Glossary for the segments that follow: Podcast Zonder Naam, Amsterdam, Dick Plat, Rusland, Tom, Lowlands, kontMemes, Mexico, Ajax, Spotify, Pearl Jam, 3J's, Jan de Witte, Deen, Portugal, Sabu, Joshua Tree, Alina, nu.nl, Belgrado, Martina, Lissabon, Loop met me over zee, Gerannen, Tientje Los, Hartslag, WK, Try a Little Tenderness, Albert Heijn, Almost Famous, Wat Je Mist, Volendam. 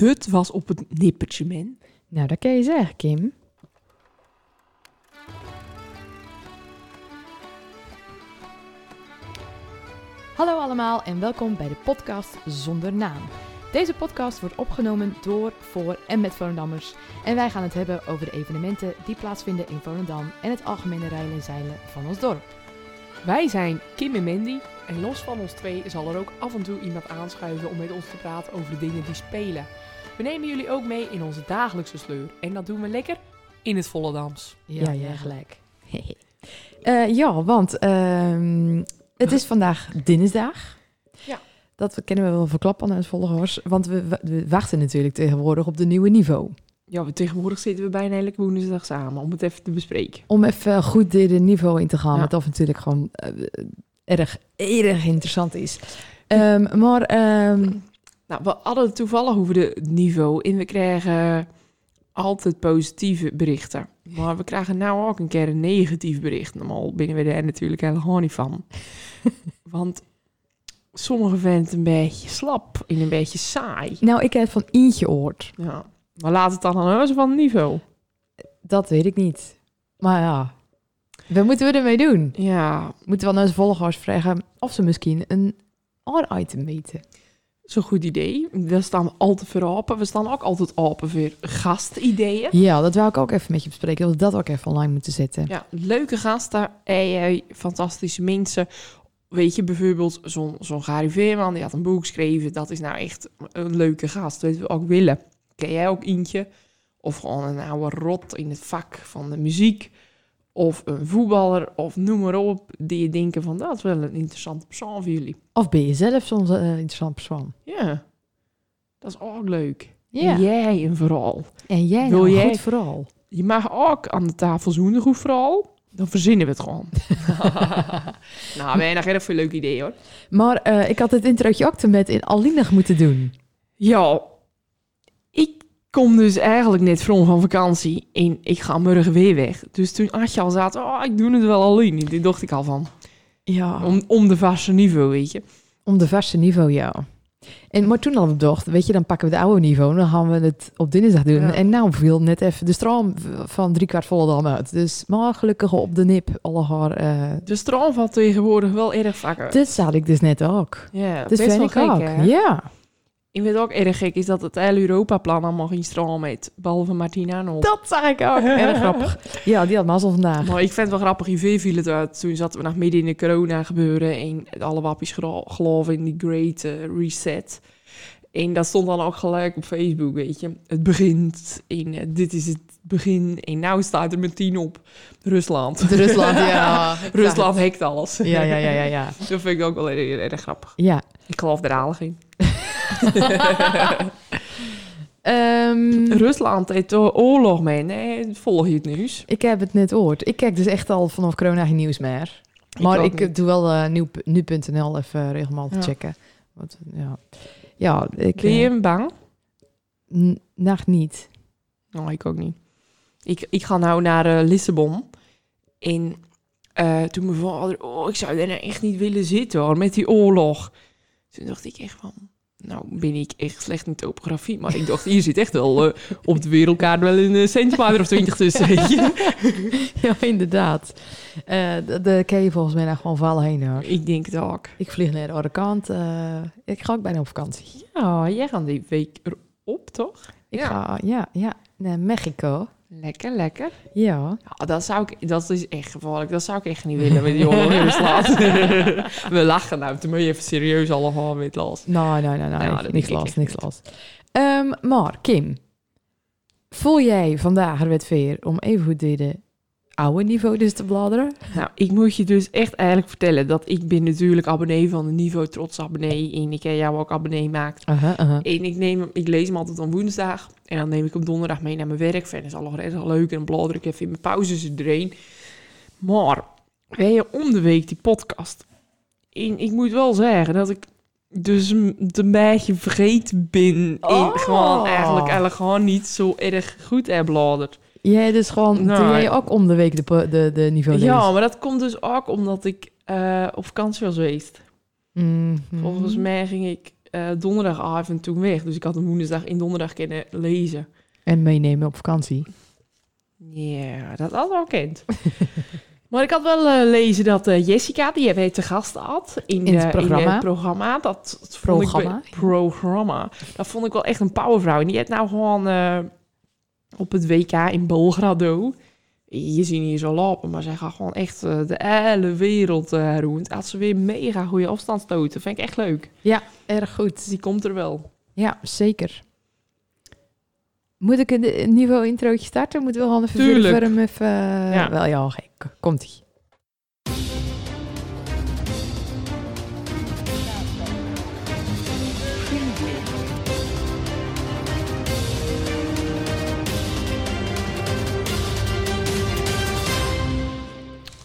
Dit was op het nippertje, man. Nou, dat kan je zeggen, Kim. Hallo allemaal en welkom bij de Podcast Zonder Naam. Deze podcast wordt opgenomen door, voor en met Volendammers. En wij gaan het hebben over de evenementen die plaatsvinden in Volendam en het algemene rijden en zeilen van ons dorp. Wij zijn Kim en Mandy en los van ons twee zal er ook af en toe iemand aanschuiven om met ons te praten over de dingen die spelen. We nemen jullie ook mee in onze dagelijkse sleur en dat doen we lekker in het Volendams. Ja, jij gelijk. Het is vandaag dinsdag. Ja. Dat kennen we wel verklappen aan het volgers. Want we wachten natuurlijk tegenwoordig op de nieuwe niveau. Ja, tegenwoordig zitten we bijna elke woensdag samen om het even te bespreken. Om even goed de niveau in te gaan. Ja. Wat dat natuurlijk gewoon erg interessant is. We hadden toevallig over de niveau. En we krijgen altijd positieve berichten. Maar we krijgen nou ook een keer een negatief bericht. Normaal binnen we daar natuurlijk helemaal niet van. Want sommigen vinden het een beetje slap en een beetje saai. Nou, ik heb van eentje gehoord. Ja. Maar laat het dan aan ons van niveau. Dat weet ik niet. Maar ja, wat moeten we ermee doen? Ja. Moeten we aan onze volgers vragen of ze misschien een R-item weten? Zo'n goed idee. We staan altijd voor open. We staan ook altijd open voor gastideeën. Ja, dat wou ik ook even met je bespreken. Dat we dat ook even online moeten zetten. Ja, leuke gasten. Fantastische mensen. Weet je, bijvoorbeeld zo'n Gary Veerman. Die had een boek geschreven. Dat is nou echt een leuke gast. Dat weten we ook willen. Ken jij ook eentje? Of gewoon een oude rot in het vak van de muziek. Of een voetballer, of noem maar op, die je denken van dat is wel een interessante persoon voor jullie. Of ben je zelf soms een interessante persoon? Ja, dat is ook leuk. Ja. En jij een verhaal. En jij wil nou jij goed verhaal. Je mag ook aan de tafel zoenen goed verhaal. Dan verzinnen we het gewoon. Nou, ben je nog erg veel leuke ideeën hoor. Maar ik had het introotje ook met in Alina moeten doen. Ja, ik kom dus eigenlijk net vroeg van vakantie en ik ga morgen weer weg. Dus toen Adje al zat, ik doe het wel alleen. Dit dacht ik al van. Ja. Om de vaste niveau, weet je. Om de vaste niveau, ja. En maar toen al bedacht, weet je, dan pakken we het oude niveau. Dan gaan we het op dinsdag doen. Ja. En nou viel net even de stroom van 3/4 Volendam uit. Dus maar gelukkig op de nip. Alle haar, de stroom valt tegenwoordig wel erg vaak uit. Dat zat ik dus net ook. Ja, dat vind ik ook. Hè? Ja. Ik weet ook erg gek is dat het hele Europa-plan allemaal geen stroom heeft. Behalve Martina nog. Dat zag ik ook. Erg grappig. Ja, die had mazzel vandaag. Maar ik vind het wel grappig. In V viel het uit. Toen zaten we nog midden in de corona gebeuren. En alle wappies geloven in die great reset. En dat stond dan ook gelijk op Facebook, weet je. Het begint. En dit is het begin. En nou staat er met 10 op. Rusland, ja. Rusland hekt alles. Ja. Dat vind ik ook wel erg grappig. Ja. Ik geloof er aardig in. Rusland heeft oorlog mee. Nee, volg je het nieuws? Ik heb het net gehoord. Ik kijk dus echt al vanaf corona geen nieuws meer. Maar ik doe wel nu.nl even regelmatig checken. Want, ja ik, ben je hem bang? Nog niet. Nou, ik ook niet. Ik ga nou naar Lissabon. En toen mijn vader... ik zou daar nou echt niet willen zitten hoor, met die oorlog. Toen dacht ik echt van... Nou, ben ik echt slecht in topografie. Maar ik dacht, hier zit echt wel op de wereldkaart wel een centimeter of 20 tussen. Ja, inderdaad. Daar kan je volgens mij nou gewoon vallen heen hoor. Ik denk het ook. Ik vlieg naar de andere kant. Ik ga ook bijna op vakantie. Ja, jij gaat die week erop, toch? Ik ga naar Mexico. Lekker. Ja dat is echt gevaarlijk. Dat zou ik echt niet willen met die oorlog in Rusland. We lachen nou, toen moet je even serieus allemaal met last. Nee, niks last. Maar Kim, voel jij vandaag er wat weer om even goed de oude niveau dus te bladeren? Nou, ik moet je dus echt eigenlijk vertellen dat ik ben natuurlijk abonnee van de niveau trots abonnee en ik heb jou ook abonnee maakt. En ik lees hem altijd op woensdag en dan neem ik hem donderdag mee naar mijn werk. Vind is allemaal erg leuk en dan blader ik even in mijn pauzes iedereen. Maar we hebben om de week die podcast. En ik moet wel zeggen dat ik dus een beetje vergeten ben en gewoon eigenlijk gewoon niet zo erg goed heb bladerd. Jij dus gewoon, nou, doe jij ook om de week de niveau lees. Ja, maar dat komt dus ook omdat ik op vakantie was geweest. Mm-hmm. Volgens mij ging ik donderdagavond toen weg. Dus ik had hem woensdag in donderdag kunnen lezen. En meenemen op vakantie. Ja, yeah, dat had wel kent. Maar ik had wel lezen dat Jessica, die heeft te gast had in het programma. Dat vond ik wel echt een powervrouw. En die heeft nou gewoon op het WK in Belgrado... Je ziet niet zo lopen, maar zij gaat gewoon echt de hele wereld roemt. Had ze weer mega goede afstandsstoten. Vind ik echt leuk. Ja, erg goed. Die komt er wel. Ja, zeker. Moet ik een nieuw introotje starten? Moeten we gewoon even vullen even... Ja. Wel, ja, gek. Komt-ie.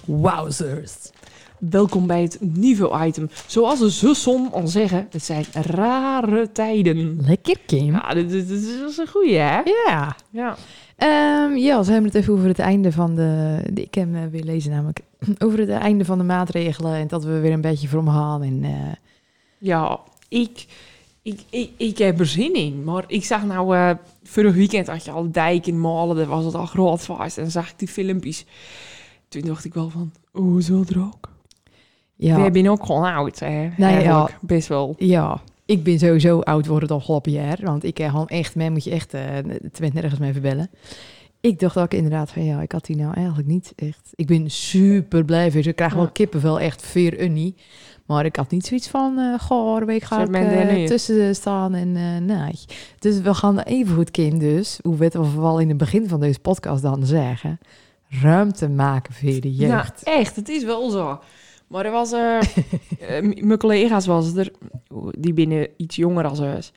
Wowzers. Welkom bij het niveau-item. Zoals de zusom al zeggen, het zijn rare tijden. Lekker, Kim. Ja, dit is een goeie, hè? Ja. Ja, ze hebben het even over het einde van de... Ik kan weer lezen namelijk. Over het einde van de maatregelen en dat we weer een beetje voor hem halen. En, ja, ik heb er zin in. Maar ik zag nou... vorig weekend had je al de dijk in Malen. Daar was het al grootvaart. En dan zag ik die filmpjes. Toen dacht ik wel van, zo droog. Ja. We zijn ook gewoon oud, hè? Nee, ja. Best wel. Ja, ik ben sowieso oud worden het afgelopen jaar. Want ik gewoon echt, men moet je echt, het bent nergens mee verbellen. Ik dacht ook inderdaad van, ja, ik had die nou eigenlijk niet echt... Ik ben super blij voor ze. Ik krijg wel kippenvel, echt veer unnie. Maar ik had niet zoiets van, week ga ik tussen staan en nee. Dus we gaan even goed, Kim, dus. Hoe werd we vooral in het begin van deze podcast dan zeggen... ruimte maken voor de jeugd. Nou, echt, het is wel zo. Maar er was... mijn collega's was er... die binnen iets jonger als huis.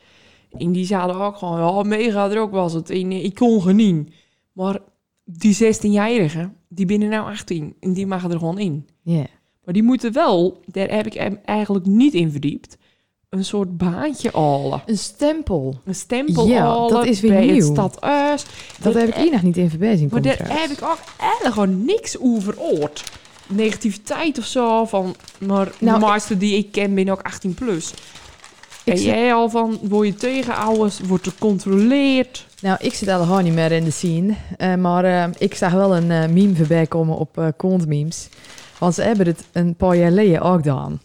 En die zaten ook gewoon... ja, mega druk was het. En ik kon genieten. Maar die 16-jarigen... die binnen nou 18. En die mag er gewoon in. Yeah. Maar die moeten wel... daar heb ik hem eigenlijk niet in verdiept... een soort baantje halen. Een stempel. Een stempel halen. Dat is weer bij nieuw. Het stadhuis. Dat heb ik hier nog niet in verbezing. Maar daar heb ik ook eigenlijk niks over oord. Negativiteit of zo. Van, maar nou, de meeste die ik ken ben ook 18 plus. En jij al van, word je tegenhouden, wordt er gecontroleerd? Nou, ik zit al niet meer in de scene. Maar ik zag wel een meme voorbij komen op kontMemes. Want ze hebben het een paar jaar geleden ook gedaan.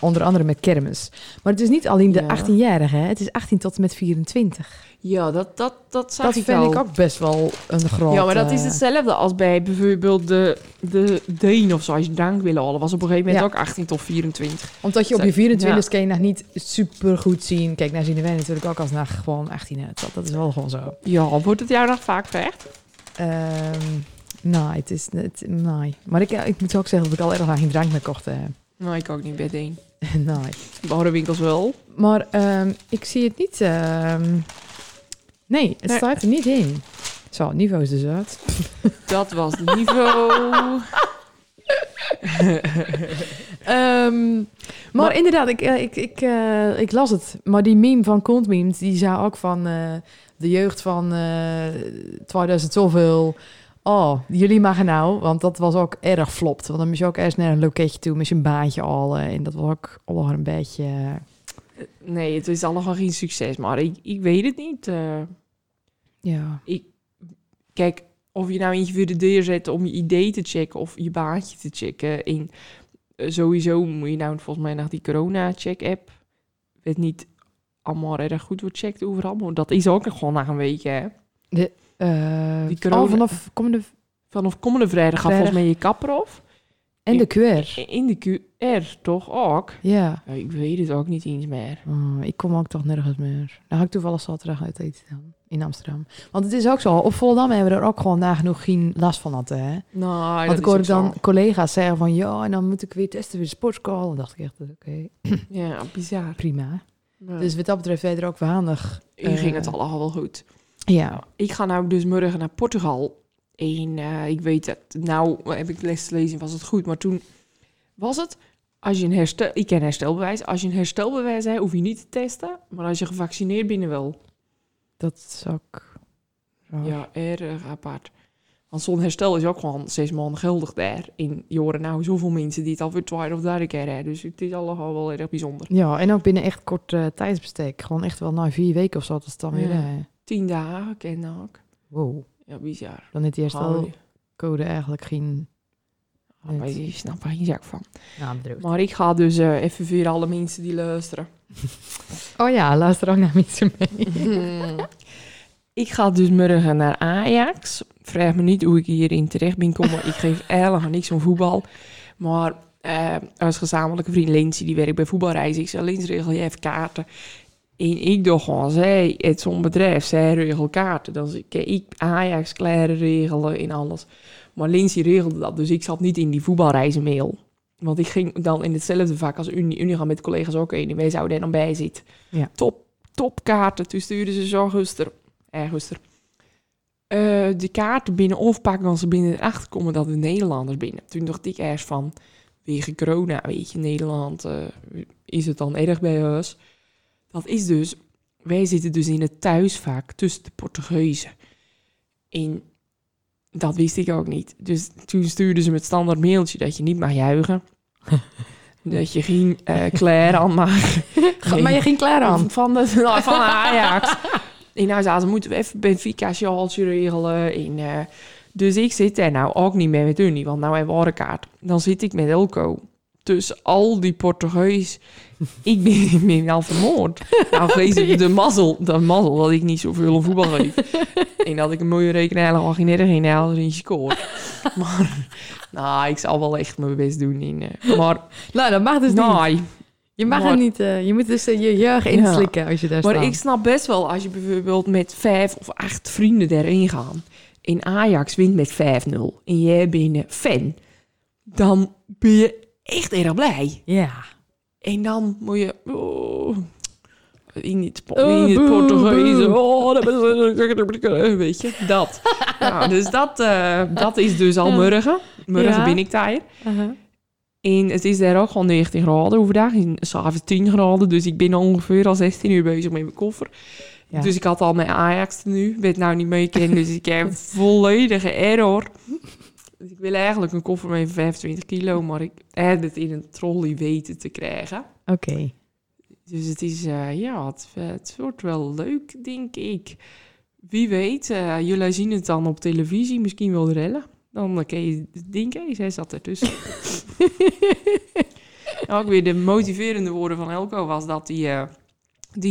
Onder andere met kermis. Maar het is niet alleen de 18-jarige. Het is 18 tot en met 24. Ja, dat zag dat ik wel. Dat vind ik ook best wel een groot... Ja, maar dat is hetzelfde als bij bijvoorbeeld de Deen of zo. Als je drank willen halen, was op een gegeven moment ook 18 tot 24. Omdat je op je 24 kan je nog niet super goed zien. Kijk, nou zien wij natuurlijk ook als nog gewoon 18 uit. Dat is wel gewoon zo. Ja, wordt het jou nog vaak vergt? Nee, het is... Nee. Maar ik moet ook zeggen dat ik al erg lang geen drank meer kocht heb. Nou, ik ook niet bij Deen. Nee. De andere winkels wel. Maar ik zie het niet... Nee, het staat er niet in. Zo, niveau is dus uit. Dat was het niveau. Maar inderdaad, ik las het. Maar die meme van kontMemes, die zei ook van... de jeugd van 2000 zoveel... Oh, jullie mogen nou, want dat was ook erg flopt. Want dan moest je ook eerst naar een loketje toe, moest je een baantje halen. En dat was ook al een beetje... Nee, het is allemaal geen succes, maar ik weet het niet. Ja. Kijk, of je nou eentje voor de deur zet om je idee te checken of je baantje te checken. En sowieso moet je nou volgens mij naar die corona-check-app. Weet niet allemaal erg goed wordt checkt overal, maar dat is ook gewoon na een weekje, hè? Vanaf komende vrijdag gaat volgens mij je kapper af. En de QR. In de QR toch ook? Ja. Ja, ik weet het ook niet eens meer. Oh, ik kom ook toch nergens meer. Dan ga ik toevallig zaterdag uit eten dan, in Amsterdam. Want het is ook zo, op Volendam hebben we er ook gewoon nagenoeg geen last van hadden. Hè? Nou, want dat ik hoorde dan collega's zeggen van... ja, en dan moet ik weer testen voor de sportschool. Dan dacht ik echt, oké. Ja, bizar. Prima. Ja. Dus wat dat betreft verder ook weinig. U ging het allemaal wel goed. Ja, ik ga nou dus morgen naar Portugal. En ik weet dat, nou heb ik les gelezen, was het goed. Maar toen was het, als je ik ken herstelbewijs. Als je een herstelbewijs hebt, hoef je niet te testen. Maar als je gevaccineerd bent, wel. Dat is ook... Oh. Ja, erg apart. Want zo'n herstel is ook gewoon 6 maanden geldig daar. En je hoort nou zoveel mensen die het alweer 2 of 3 keer hebben. Dus het is allemaal wel erg bijzonder. Ja, en ook binnen echt kort tijdsbestek. Gewoon echt wel na 4 weken of zo. Dat is dan weer... 10 dagen kende ik. Wow. Ja, bizar. Dan heeft die herstel code eigenlijk geen... Ik snap er geen zak van. Nou, maar ik ga dus even voor alle mensen die luisteren. Oh ja, luister ook naar mensen mee. Ik ga dus morgen naar Ajax. Vraag me niet hoe ik hierin terecht ben komen. Ik geef eigenlijk niks om voetbal. Maar als gezamenlijke vriend Lindsay, die werkt bij voetbalreizen. Ik zei, Lindsay, regel je even kaarten. En ik dacht gewoon, zij, het zo'n bedrijf, zij regelt kaarten. Dan kan ik Ajax kleren regelen en alles. Maar Lindsay regelde dat, dus ik zat niet in die voetbalreizenmail. Want ik ging dan in hetzelfde vak als Unie. Unie gaan met collega's ook heen en wij zouden er dan bij zitten. Ja. Topkaarten, toen stuurden ze zo guster. De kaarten binnen afpakken, want ze binnen erachter komen dat de Nederlanders binnen. Toen dacht ik eerst van, wegen corona, weet je, Nederland is het dan erg bij ons. Dat is dus, wij zitten dus in het thuisvak tussen de Portugezen. En dat wist ik ook niet. Dus toen stuurden ze met standaard mailtje dat je niet mag juichen. Dat je geen kleren aan mag. Maar je geen kleren aan? Van Ajax. En nou zaten ze, moeten we even Benfica-sjaaltje regelen. En, dus ik zit daar nou ook niet meer met Unie, want nou hebben we een kaart. Dan zit ik met Elko. Dus al die Portugees, ik ben al vermoord. Nou, de mazzel dat ik niet zoveel om voetbal geef. En dat ik een mooie rekening al geen helder in score. Maar, nou, ik zal wel echt mijn best doen. Maar, nou, dat mag dus niet. Je mag hem niet. Je moet dus je jeugd inslikken als je daar staat. Maar ik snap best wel als je bijvoorbeeld met 5 of 8 vrienden daarin gaat. En Ajax wint met 5-0. En jij bent een fan. Dan ben je... echt erg blij. Ja. En dan moet je... in het Portugees. Weet je, dat. Nou, dus dat is dus al morgen. Morgen ben ik daar. Uh-huh. En het is daar ook gewoon 19 graden overdag. En s'avonds 10 graden. Dus ik ben ongeveer al 16 uur bezig met mijn koffer. Ja. Dus ik had al mijn Ajax nu. Werd nou niet meekend. Dus ik heb volledige error. Dus ik wil eigenlijk een koffer met 25 kilo, maar ik heb het in een trolley weten te krijgen. Oké. Dus het is, het wordt wel leuk, denk ik. Wie weet, jullie zien het dan op televisie, misschien wel rellen. Dan kan je denken, zij zat ertussen. Ook weer de motiverende woorden van Elko was dat die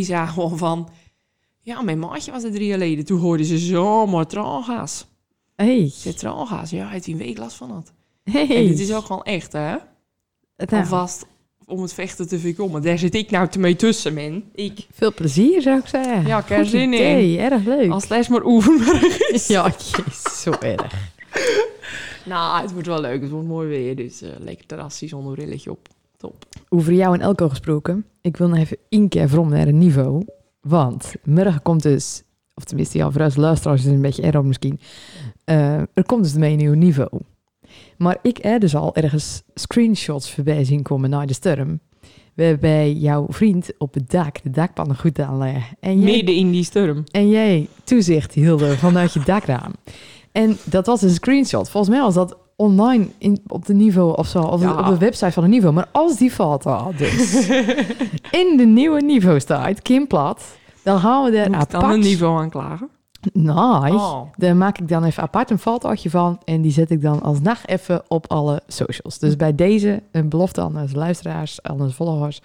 zei gewoon van... Ja, mijn maatje was er 3 jaar geleden. Toen hoorden ze zomaar traangas. Hey. Zit er al gaas. Ja, hij heeft 1 week last van dat. Hey. En het is ook gewoon echt, hè? Alvast om het vechten te voorkomen. Daar zit ik nou mee tussen, man. Veel plezier, zou ik zeggen. Ja, ik heb er zin in. Erg leuk. Als les maar oefenbaar is. Ja, jezus, zo erg. Nou, het wordt wel leuk. Het wordt mooi weer. Dus lekker terrassie zonder brilletje op. Top. Over jou en Elko gesproken. Ik wil nog even inkeer vrom naar een niveau. Want morgen komt dus... Of tenminste, ja, vooruit luisteraars is een beetje erop misschien. Er komt dus mee een nieuw niveau. Maar ik heb dus al ergens screenshots voorbij zien komen naar de storm. Waarbij jouw vriend op het dak de dakpannen goed aanleggen. Midden in die storm. En jij toezicht hielden vanuit je dakraam. En dat was een screenshot. Volgens mij was dat online op de niveau of zo. Of op de website van een niveau. Maar als die foto dus in de nieuwe niveau staat, Kim Plat... Dan gaan we er apart... dan een niveau aan klagen? Nee. Oh. Daar maak ik dan even apart een fotootje van. En die zet ik dan alsnacht even op alle socials. Dus bij deze een belofte aan onze luisteraars, aan onze volgers.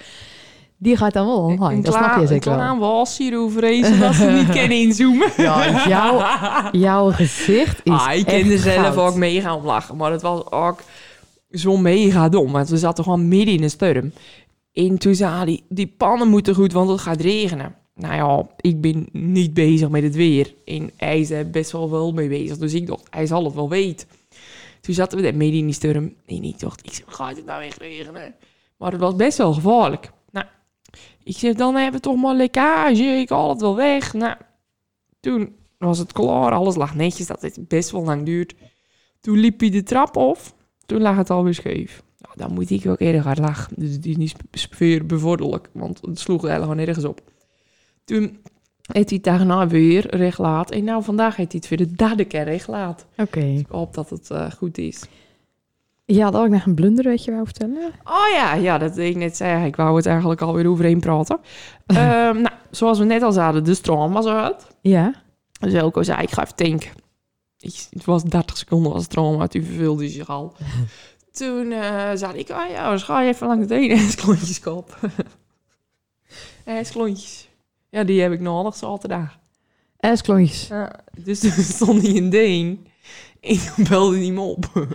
Die gaat dan wel online. Dat snap je zeker wel. Ik kan aan was hierover vrezen dat ze niet kunnen inzoomen. Ja, jouw gezicht is ik ken er zelf ook mee gaan lachen. Maar het was ook zo mega dom. Want we zaten gewoon midden in een storm. En toen zei hij, die pannen moeten goed, want het gaat regenen. Nou ja, ik ben niet bezig met het weer. En hij is er best wel mee bezig. Dus ik dacht, hij zal het wel weten. Toen zaten we daar midden in die storm. En ik dacht, gaat het nou echt regenen? Maar het was best wel gevaarlijk. Nou, ik zeg, dan hebben we toch maar lekkage. Ik haal het wel weg. Nou, toen was het klaar. Alles lag netjes. Dat het best wel lang duurt. Toen liep hij de trap af. Toen lag het alweer scheef. Nou, dan moet ik ook erg hard lachen. Dus het is niet sfeerbevorderlijk. Want het sloeg eigenlijk nergens op. Toen heeft hij het daarna weer recht laat. En nou, vandaag heeft hij het weer de derde keer recht laat. Oké. Dus ik hoop dat het goed is. Je had ook nog een blunder, weet je, wou vertellen? Oh ja, ja, dat deed ik net zeggen. Ik wou het eigenlijk alweer overheen praten. Nou, zoals we net al zeiden, de stroom was uit. Ja. Dus Elko zei, ik ga even tanken. Het was 30 seconden was stroom uit, u verveelde zich al. Toen zei ik, oh ja, dus ga je even langs Deen en klontjes kop. En klontjes. Ja, die heb ik nodig, zaterdag. En klontjes. Dus toen stond hij in Deen en toen belde hij me op.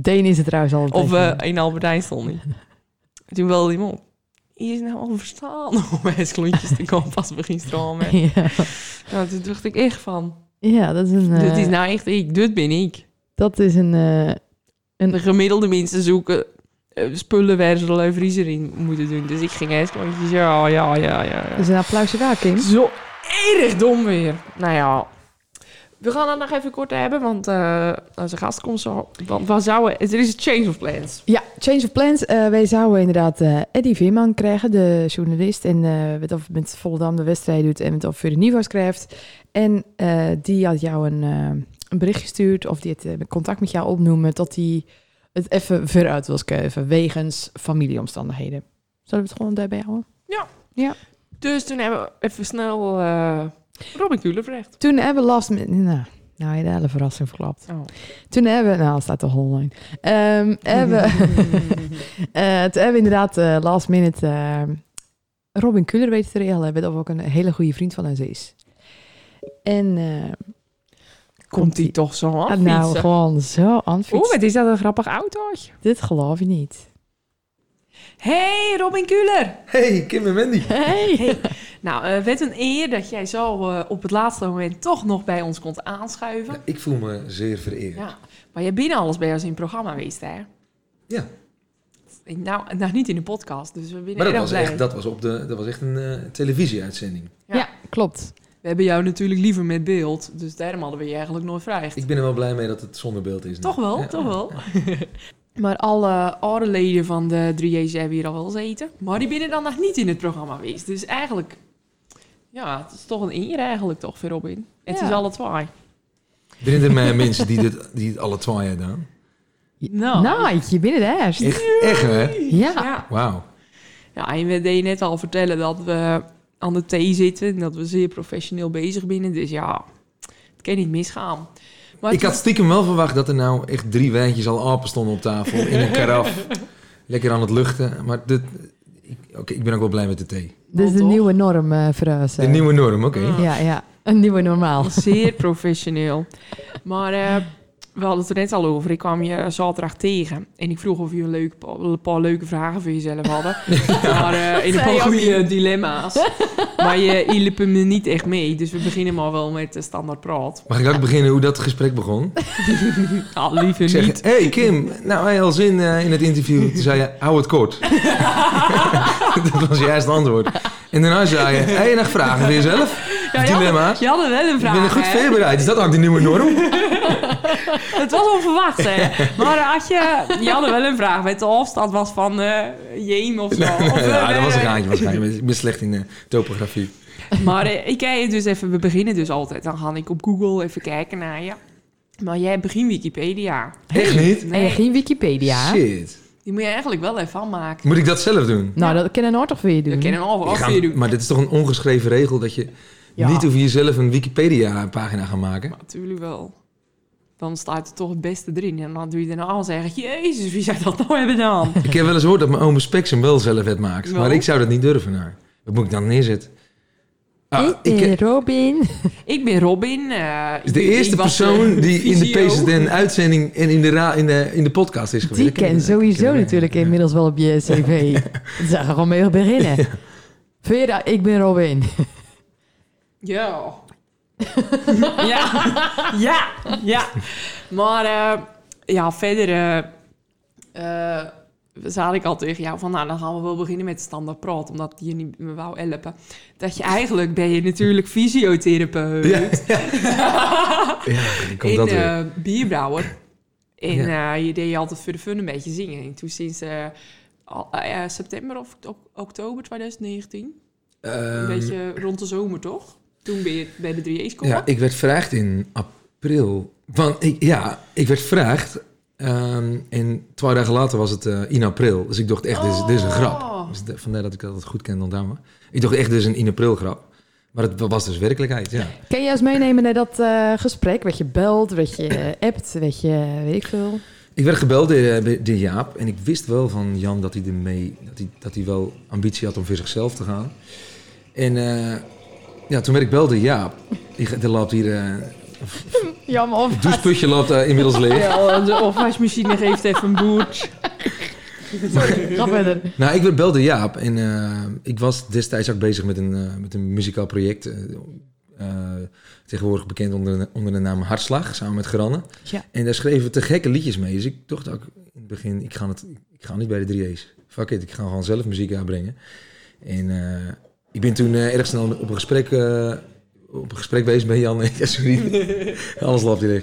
Deen is het trouwens al. Of in Albert Heijn stond hij. Toen belde hij me op. Hier is nou al verstaan om ijsklontjes te komen pas begin stromen. Ja. Nou, toen dacht ik echt van... Ja, dat is een... Dit is nou echt ik. Dit ben ik. Dat is een... De gemiddelde mensen zoeken spullen waar ze leuvrizer in moeten doen. Dus ik ging ijsklontjes. Ja. Dat is een applausje daar, Kim. Zo erg dom weer. Nou ja... We gaan het nog even kort hebben, want onze gast komt zo. Want we zouden, er is een change of plans. Ja, change of plans. Wij zouden inderdaad Eddie Veerman krijgen, de journalist. En of met Volendam de wedstrijd doet en of voor de niveaus krijgt. En die had jou een bericht gestuurd of die het contact met jou opnoemen... dat hij het even veruit wil schuiven wegens familieomstandigheden. Zullen we het gewoon daarbij houden? Ja. Dus toen hebben we even snel... Robin Kuller verrecht. Toen hebben we last... Nou, de hele verrassing verklapt. Oh. Toen hebben we... Nou, het staat toch online. Toen hebben we inderdaad last minute... Robin Kuller weten te regelen. Dat ook een hele goede vriend van ons is. En... Komt hij toch zo aan fietsen? Nou, gewoon zo aan fietsen. Oeh, wat is dat een grappig autootje? Dit geloof je niet. Hey, Robin Kuller! Hey, Kim en Mandy. Hey. Nou, wat een eer dat jij zo op het laatste moment toch nog bij ons kon aanschuiven. Ja, ik voel me zeer vereerd. Ja, maar jij bent alles bij ons in het programma geweest, hè? Ja. Nou, niet in de podcast, dus we binnen. Maar dat was echt een televisieuitzending. Ja, klopt. We hebben jou natuurlijk liever met beeld, dus daarom hadden we je eigenlijk nooit gevraagd. Ik ben er wel blij mee dat het zonder beeld is. Toch wel, ja, toch wel. Ja. Maar alle oude leden van de 3J's hebben hier al wel zitten. Maar die binnen dan nog niet in het programma geweest. Dus eigenlijk... Ja, het is toch een eer eigenlijk toch, voor Robin. Het is alle twee. Binnen er mij mensen die het alle twee hebben gedaan? Nou, je bent het eerst. Echt hè? Ja. Wauw. Ja, en we deden net al vertellen dat we aan de thee zitten. En dat we zeer professioneel bezig binnen. Dus ja, het kan niet misgaan. Maar ik had stiekem wel verwacht dat er nou echt 3 wijntjes al open stonden op tafel. In een karaf. Lekker aan het luchten. Maar ik ben ook wel blij met de thee. Dit is de nieuwe norm, Fruis. De nieuwe norm, oké. Ja, een nieuwe normaal. Zeer professioneel. Maar we hadden het er net al over. Ik kwam je zaterdag tegen. En ik vroeg of je een paar leuke vragen voor jezelf hadden. Ja. Maar in een paar goede dilemma's. Maar je liep me niet echt mee. Dus we beginnen maar wel met de standaard praat. Mag ik ook beginnen hoe dat gesprek begon? Liever niet. Zeg, hey Kim, nou wij al zin in het interview. Toen zei je, hou het kort. Dat was juist het antwoord. En daarna zei je, heb je nog vragen voor jezelf? Ja, dilemma's. Je had wel een vraag. Ik ben goed voorbereid. Is dat ook de nieuwe norm? Het was onverwacht, hè. Maar je had wel een vraag met de afstand was van Jeem of zo. Dat was een gaantje waarschijnlijk. Ik ben slecht in topografie. Maar ik kijk je dus even, we beginnen dus altijd. Dan ga ik op Google even kijken naar je. Maar jij begint Wikipedia. Echt niet? Nee, geen Wikipedia. Shit. Die moet je eigenlijk wel even aanmaken. Moet ik dat zelf doen? Nou, dat kan een toch weer doen. Dat kan een half weer doen. Maar dit is toch een ongeschreven regel dat je niet over jezelf een Wikipedia-pagina gaat maken? Natuurlijk wel. Dan staat er toch het beste erin. En dan doe je daarna al zeggen... Jezus, wie zou dat nou hebben dan? Ik heb wel eens gehoord dat mijn oom Speks hem wel zelf het maakt. Wel? Maar ik zou dat niet durven. Naar. Wat moet ik dan neerzetten? Ik ben Robin. Is de eerste persoon die in de PZN-uitzending... en in de podcast is geweest. Die ken sowieso natuurlijk inmiddels wel op je cv. Daar gaan we gewoon mee beginnen. Ja. Vera, ik ben Robin. Ja... ja. Maar verder zei ik al tegen jou van nou, dan gaan we wel beginnen met standaard praat, omdat je niet me wou helpen. Dat je eigenlijk ben je natuurlijk fysiotherapeut. Ja, en bierbrouwer. En je deed je altijd voor de fun een beetje zingen. En toen sinds september of oktober 2019, een beetje rond de zomer toch? Toen ben je bij de 3J's komen. Ja, ik werd gevraagd in april. Want ik werd gevraagd. En 2 dagen later was het in april. Dus ik dacht echt, dit is een grap. Dus vandaar dat ik dat goed ken dan dame. Ik dacht echt, dit is een in april grap. Maar het was dus werkelijkheid, ja. Kan je eens meenemen naar dat gesprek? Werd je belt, werd je appt, werd je weet ik veel? Ik werd gebeld door Jaap. En ik wist wel van Jan dat hij dat hij wel ambitie had om voor zichzelf te gaan. En toen werd ik gebeld door Jaap. Er loopt hier... Jammer, het doucheputje loopt inmiddels leeg. Ja, de afwasmachine geeft even een boertje. Ga verder. Nou, ik werd belde Jaap. En ik was destijds ook bezig met een muzikaal project. Tegenwoordig bekend onder de naam Hartslag, samen met Gerannen. Ja. En daar schreven we te gekke liedjes mee. Dus ik dacht ook in het begin, ik ga niet bij de 3J's. Fuck it, ik ga gewoon zelf muziek aanbrengen. En ik ben toen erg snel op een gesprek bezig met Jan en... Ja, sorry, alles loopt hier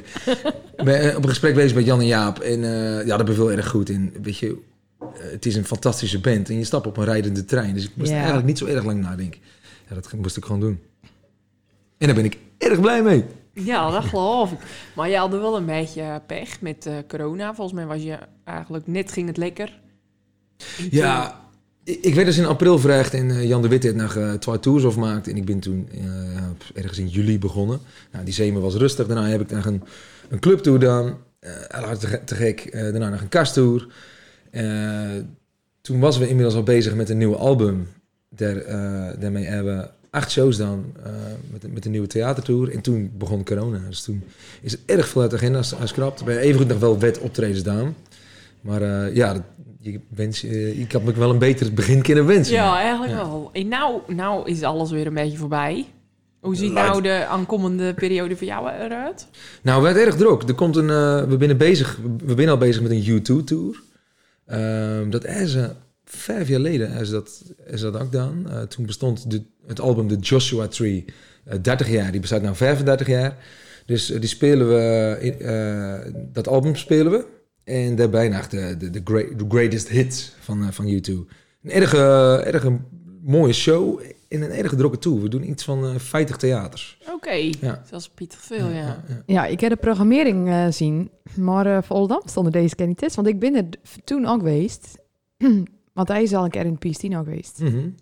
echt. Op een gesprek bezig met Jan en Jaap. En dat beviel erg goed. En weet je, het is een fantastische band. En je stapt op een rijdende trein. Dus ik moest eigenlijk niet zo erg lang nadenken. Ja, dat moest ik gewoon doen. En daar ben ik erg blij mee. Ja, dat geloof ik. Maar je had wel een beetje pech met corona. Volgens mij was je eigenlijk... Net ging het lekker. Ja... Ik werd dus in april gevraagd en Jan de Witte heeft nog 2 tours afgemaakt. En ik ben toen ergens in juli begonnen. Nou, die zomer was rustig. Daarna heb ik nog een clubtour gedaan. Te gek. Daarna nog een kasttour. Toen was we inmiddels al bezig met een nieuw album. Daarmee hebben we 8 shows gedaan met een nieuwe theatertour. En toen begon corona. Dus toen is het erg veel uit de agenda geschrapt. We hebben evengoed nog wel wet optredens gedaan. Maar ik had me wel een beter begin kunnen wensen. Ja, eigenlijk wel. En nou is alles weer een beetje voorbij. Hoe ziet nou de aankomende periode voor jou eruit? Nou, we zijn erg druk. Er komt we zijn al bezig met een U2-tour. Dat is 5 jaar geleden is dat ook gedaan. Toen bestond het album de Joshua Tree 30 jaar. Die bestaat nu 35 jaar. Dus die spelen we... dat album spelen we. En daarbij nog de greatest hits van U2. Een erg mooie show in een erg drukke tour. We doen iets van 50 theaters. Oké, zoals Pieter veel, ja. Ik heb de programmering zien. Maar voor Oldam stonden deze keer niet test. Want ik ben er toen ook geweest. Want hij is al een keer in PS10 ook geweest. Mm-hmm.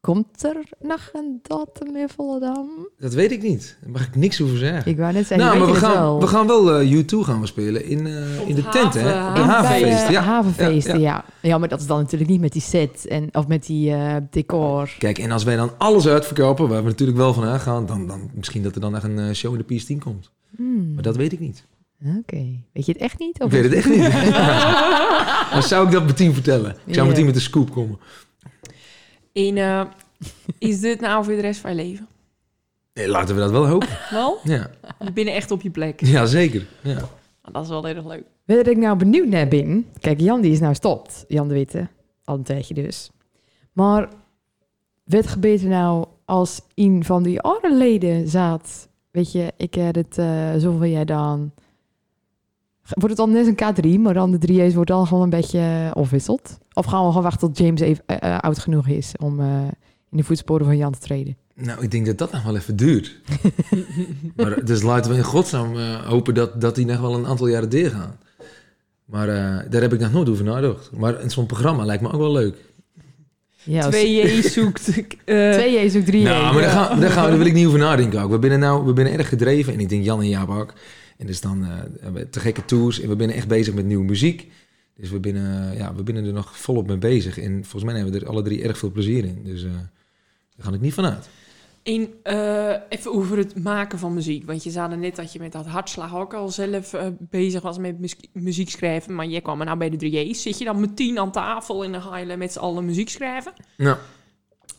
Komt er nog een datum in Volendam? Dat weet ik niet. Daar mag ik niks over zeggen. Ik wou net zeggen, maar we gaan wel U2 gaan we spelen in de tent, hè? De havenfeesten, ja. Ja, maar dat is dan natuurlijk niet met die set of met die decor. Kijk, en als wij dan alles uitverkopen, waar we natuurlijk wel van aangaan, dan misschien dat er dan nog een show in de PS10 komt. Hmm. Maar dat weet ik niet. Oké. Weet je het echt niet? Of ik weet het echt niet. Dan zou ik dat meteen vertellen. Ik zou meteen met de scoop komen. En is dit nou voor de rest van je leven? Nee, laten we dat wel hopen. Wel? Ja. Je bent echt op je plek. Ja, zeker. Ja. Dat is wel heel leuk. Wat ik nou benieuwd naar ben... Kijk, Jan die is nou stopt. Jan de Witte. Al een tijdje dus. Maar wat gebeurt er nou als een van die andere leden zat? Weet je, ik heb het zoveel jij dan... Wordt het dan net een K3, maar dan de 3J's wordt dan gewoon een beetje afwisseld? Of gaan we gewoon wachten tot James even oud genoeg is om in de voetsporen van Jan te treden? Nou, ik denk dat dat nog wel even duurt. Maar, dus laten we in godsnaam hopen dat die nog wel een aantal jaren doorgaan. Maar daar heb ik nog nooit over nagedacht. Maar in zo'n programma lijkt me ook wel leuk. Ja, 2J zoekt 3J. Nou, maar daar wil ik niet over nadenken ook. We zijn erg gedreven en ik denk Jan en Jaap ook. En dus dan te gekke tours. En we zijn echt bezig met nieuwe muziek. Dus we zijn er nog volop mee bezig. En volgens mij hebben we er alle 3 erg veel plezier in. Dus daar ga ik niet van uit. En even over het maken van muziek. Want je zei er net dat je met dat Hartslag ook al zelf bezig was met muziek schrijven. Maar jij kwam er nou bij de 3J's. Zit je dan met 10 aan tafel en dan ga je met z'n allen muziek schrijven? Nou,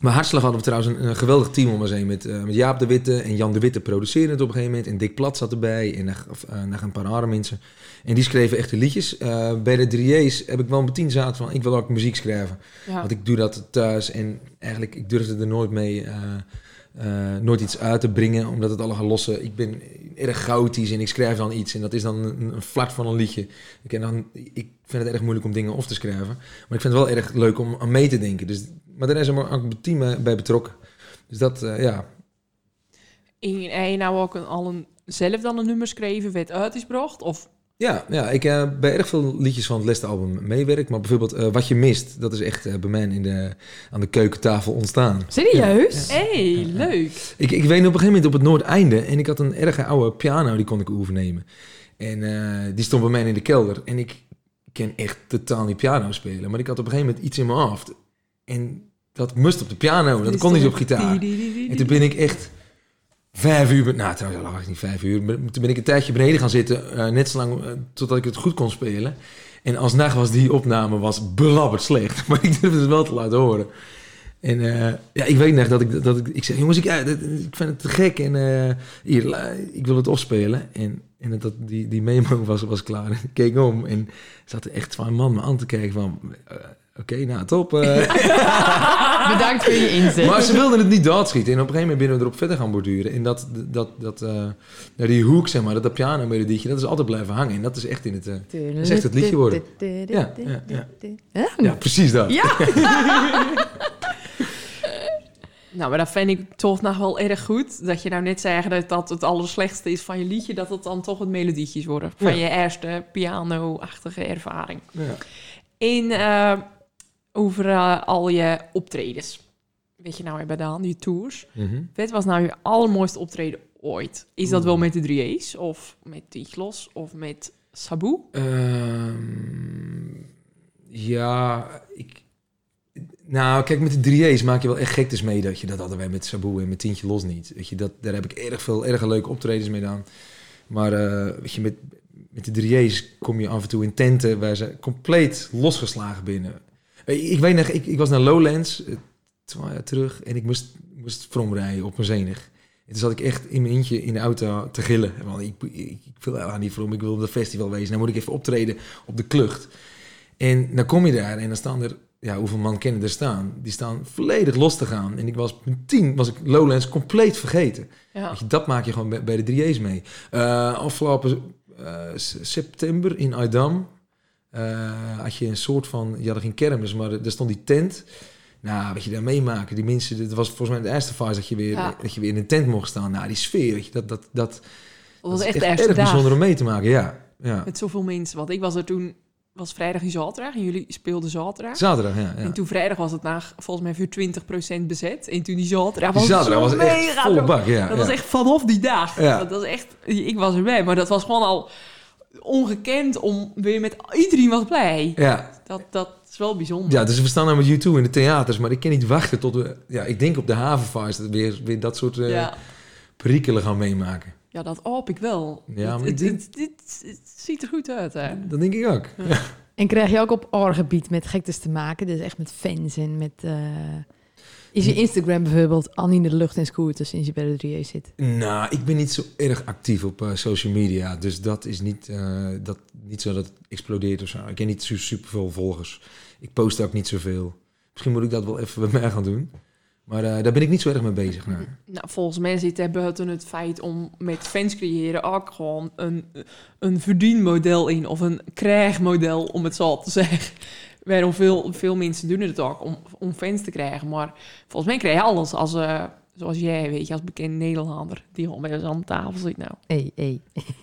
maar Hartslag hadden we trouwens een geweldig team om te zijn. Met Jaap de Witte en Jan de Witte produceerden het op een gegeven moment. En Dick Plat zat erbij en nog een paar andere mensen. En die schreven echte liedjes. Bij de 3J's heb ik wel een meteen zaad van, ik wil ook muziek schrijven. Ja. Want ik doe dat thuis en eigenlijk ik durfde er nooit mee... nooit iets uit te brengen, omdat het alle gaan lossen. Ik ben erg chaotisch en ik schrijf dan iets. En dat is dan een flart van een liedje. Ik vind het erg moeilijk om dingen af te schrijven. Maar ik vind het wel erg leuk om aan mee te denken. Dus, maar daar is er ook een team bij betrokken. Dus dat, ja... in één nou ook zelf dan een nummer schreven, werd uitgebracht? Of... Ja, ik bij erg veel liedjes van het laatste album meewerk. Maar bijvoorbeeld Wat je mist, dat is echt bij mij aan de keukentafel ontstaan. Serieus? Ja. Hey, leuk. Ik weet op een gegeven moment op het Noordeinde. En ik had een erg oude piano, die kon ik overnemen. En die stond bij mij in de kelder. En ik ken echt totaal niet piano spelen. Maar ik had op een gegeven moment iets in mijn hoofd. En dat moest op de piano, dat kon niet op gitaar. En toen ben ik echt... 5 uur, nou trouwens lag ik niet 5 uur, maar toen ben ik een tijdje beneden gaan zitten, net zo lang totdat ik het goed kon spelen. En alsnog was die opname belabberd slecht, maar ik durfde het wel te laten horen. En ik weet nog dat ik zei, jongens, ik vind het te gek en hier, ik wil het opspelen. En dat die memo was klaar. Ik keek om en zaten echt 2 man me aan te kijken van... Oké, nou top. Bedankt voor je inzet. Maar ze wilden het niet doodschieten. En op een gegeven moment binnen we erop verder gaan borduren. En die hoek, zeg maar, dat pianomelodietje, dat is altijd blijven hangen. En dat is echt het liedje worden. Ja, precies dat. Ja. Nou, maar dat vind ik toch nog wel erg goed. Dat je nou net zei dat het allerslechtste is van je liedje... dat het dan toch het melodietjes worden. Van je eerste piano-achtige ervaring. Ja. En over al je optredens. Weet je nou, gedaan, je tours. Mm-hmm. Wat was nou je allermooiste optreden ooit? Is dat wel met de 3J's? Of met Tientje Los? Of met Sabu? Nou, kijk, met de 3J's maak je wel echt gektes mee. Dat hadden wij met Sabu en met Tientje Los niet. Weet je, daar heb ik erg leuke optredens mee gedaan. Maar weet je, met de 3J's kom je af en toe in tenten waar ze compleet losgeslagen binnen. Ik weet nog, ik was naar Lowlands 2 jaar terug en ik moest fromrijden op mijn zenig. En toen zat ik echt in mijn eentje in de auto te gillen. Want ik wil aan die vrom, ik wil op dat festival wezen. Dan moet ik even optreden op de klucht. En dan kom je daar en dan staan er, ja, hoeveel man kennen er staan? Die staan volledig los te gaan. En ik was met 10, was ik Lowlands compleet vergeten. Ja. Dat maak je gewoon bij de 3J's mee. Afgelopen... september in Aydam had je een soort van... Je had geen kermis, maar daar stond die tent. Nou, wat je daar meemaken, die mensen... Het was volgens mij de eerste fase dat je weer in een tent mocht staan. Nou, die sfeer, weet je, dat was echt erg bijzonder om mee te maken, ja. Met zoveel mensen, want ik was er toen... was vrijdag en zaterdag en jullie speelden zaterdag. Zaterdag, ja. En toen vrijdag was het volgens mij voor 20% bezet. En toen die zaterdag was het echt volle bak, ja. Dat was echt vanaf die dag. Ja. Dat was echt, ik was erbij, maar dat was gewoon al ongekend om weer met... Iedereen was blij. Ja. Dat is wel bijzonder. Ja, dus we staan nou met U2 in de theaters, maar ik kan niet wachten tot we... Ja, ik denk op de havenvaart dat weer dat soort perikelen gaan meemaken. Ja, dat hoop ik wel. Ja, maar het ziet er goed uit, hè? Dat denk ik ook. Ja. En krijg je ook op orgebied met gektes te maken? Dus echt met fans en met... Is je Instagram bijvoorbeeld al niet in de lucht en scooters sinds je bij de 3J zit? Nou, ik ben niet zo erg actief op social media. Dus dat is niet zo dat het explodeert of zo. Ik heb niet superveel volgers. Ik post ook niet zoveel. Misschien moet ik dat wel even bij mij gaan doen. Maar daar ben ik niet zo erg mee bezig. Nou. Nou, volgens mij zit er buiten het feit om met fans creëren ook gewoon een verdienmodel in. Of een krijgmodel, om het zo te zeggen. Waarom veel mensen doen het ook om fans te krijgen. Maar volgens mij krijg je alles als... Zoals jij, weet je, als bekend Nederlander die gewoon bij ons aan de tafel zit nou. Hey.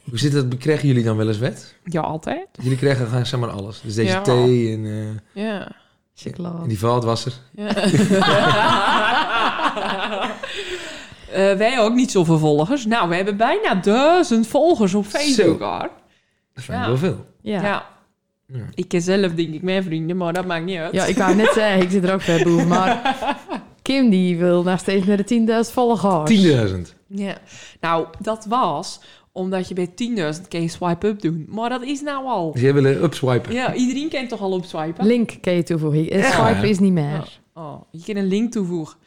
Hoe zit dat? Krijgen jullie dan wel eens wet? Ja, altijd. Jullie krijgen zeg maar alles. Dus deze thee en... Ja. Ja, en die vaatwasser. Ja. Wij ook niet zoveel volgers. Nou, we hebben bijna 1000 volgers op Facebook. Zo. Dat zijn wel veel. Ja. Ik ken zelf, denk ik, mijn vrienden, maar dat maakt niet uit. Ja, ik wou net zeggen, ik zit er ook bij boven. Maar Kim, die wil nog steeds naar de 10.000 volgers. 10.000? Ja. Nou, dat was... Omdat je bij 10.000 kan je swipe-up doen. Maar dat is nou al... Dus jij wil upswipen? Ja, iedereen kan toch al upswipen? Link kan je toevoegen. Swipen is niet meer. Oh, je kan een link toevoegen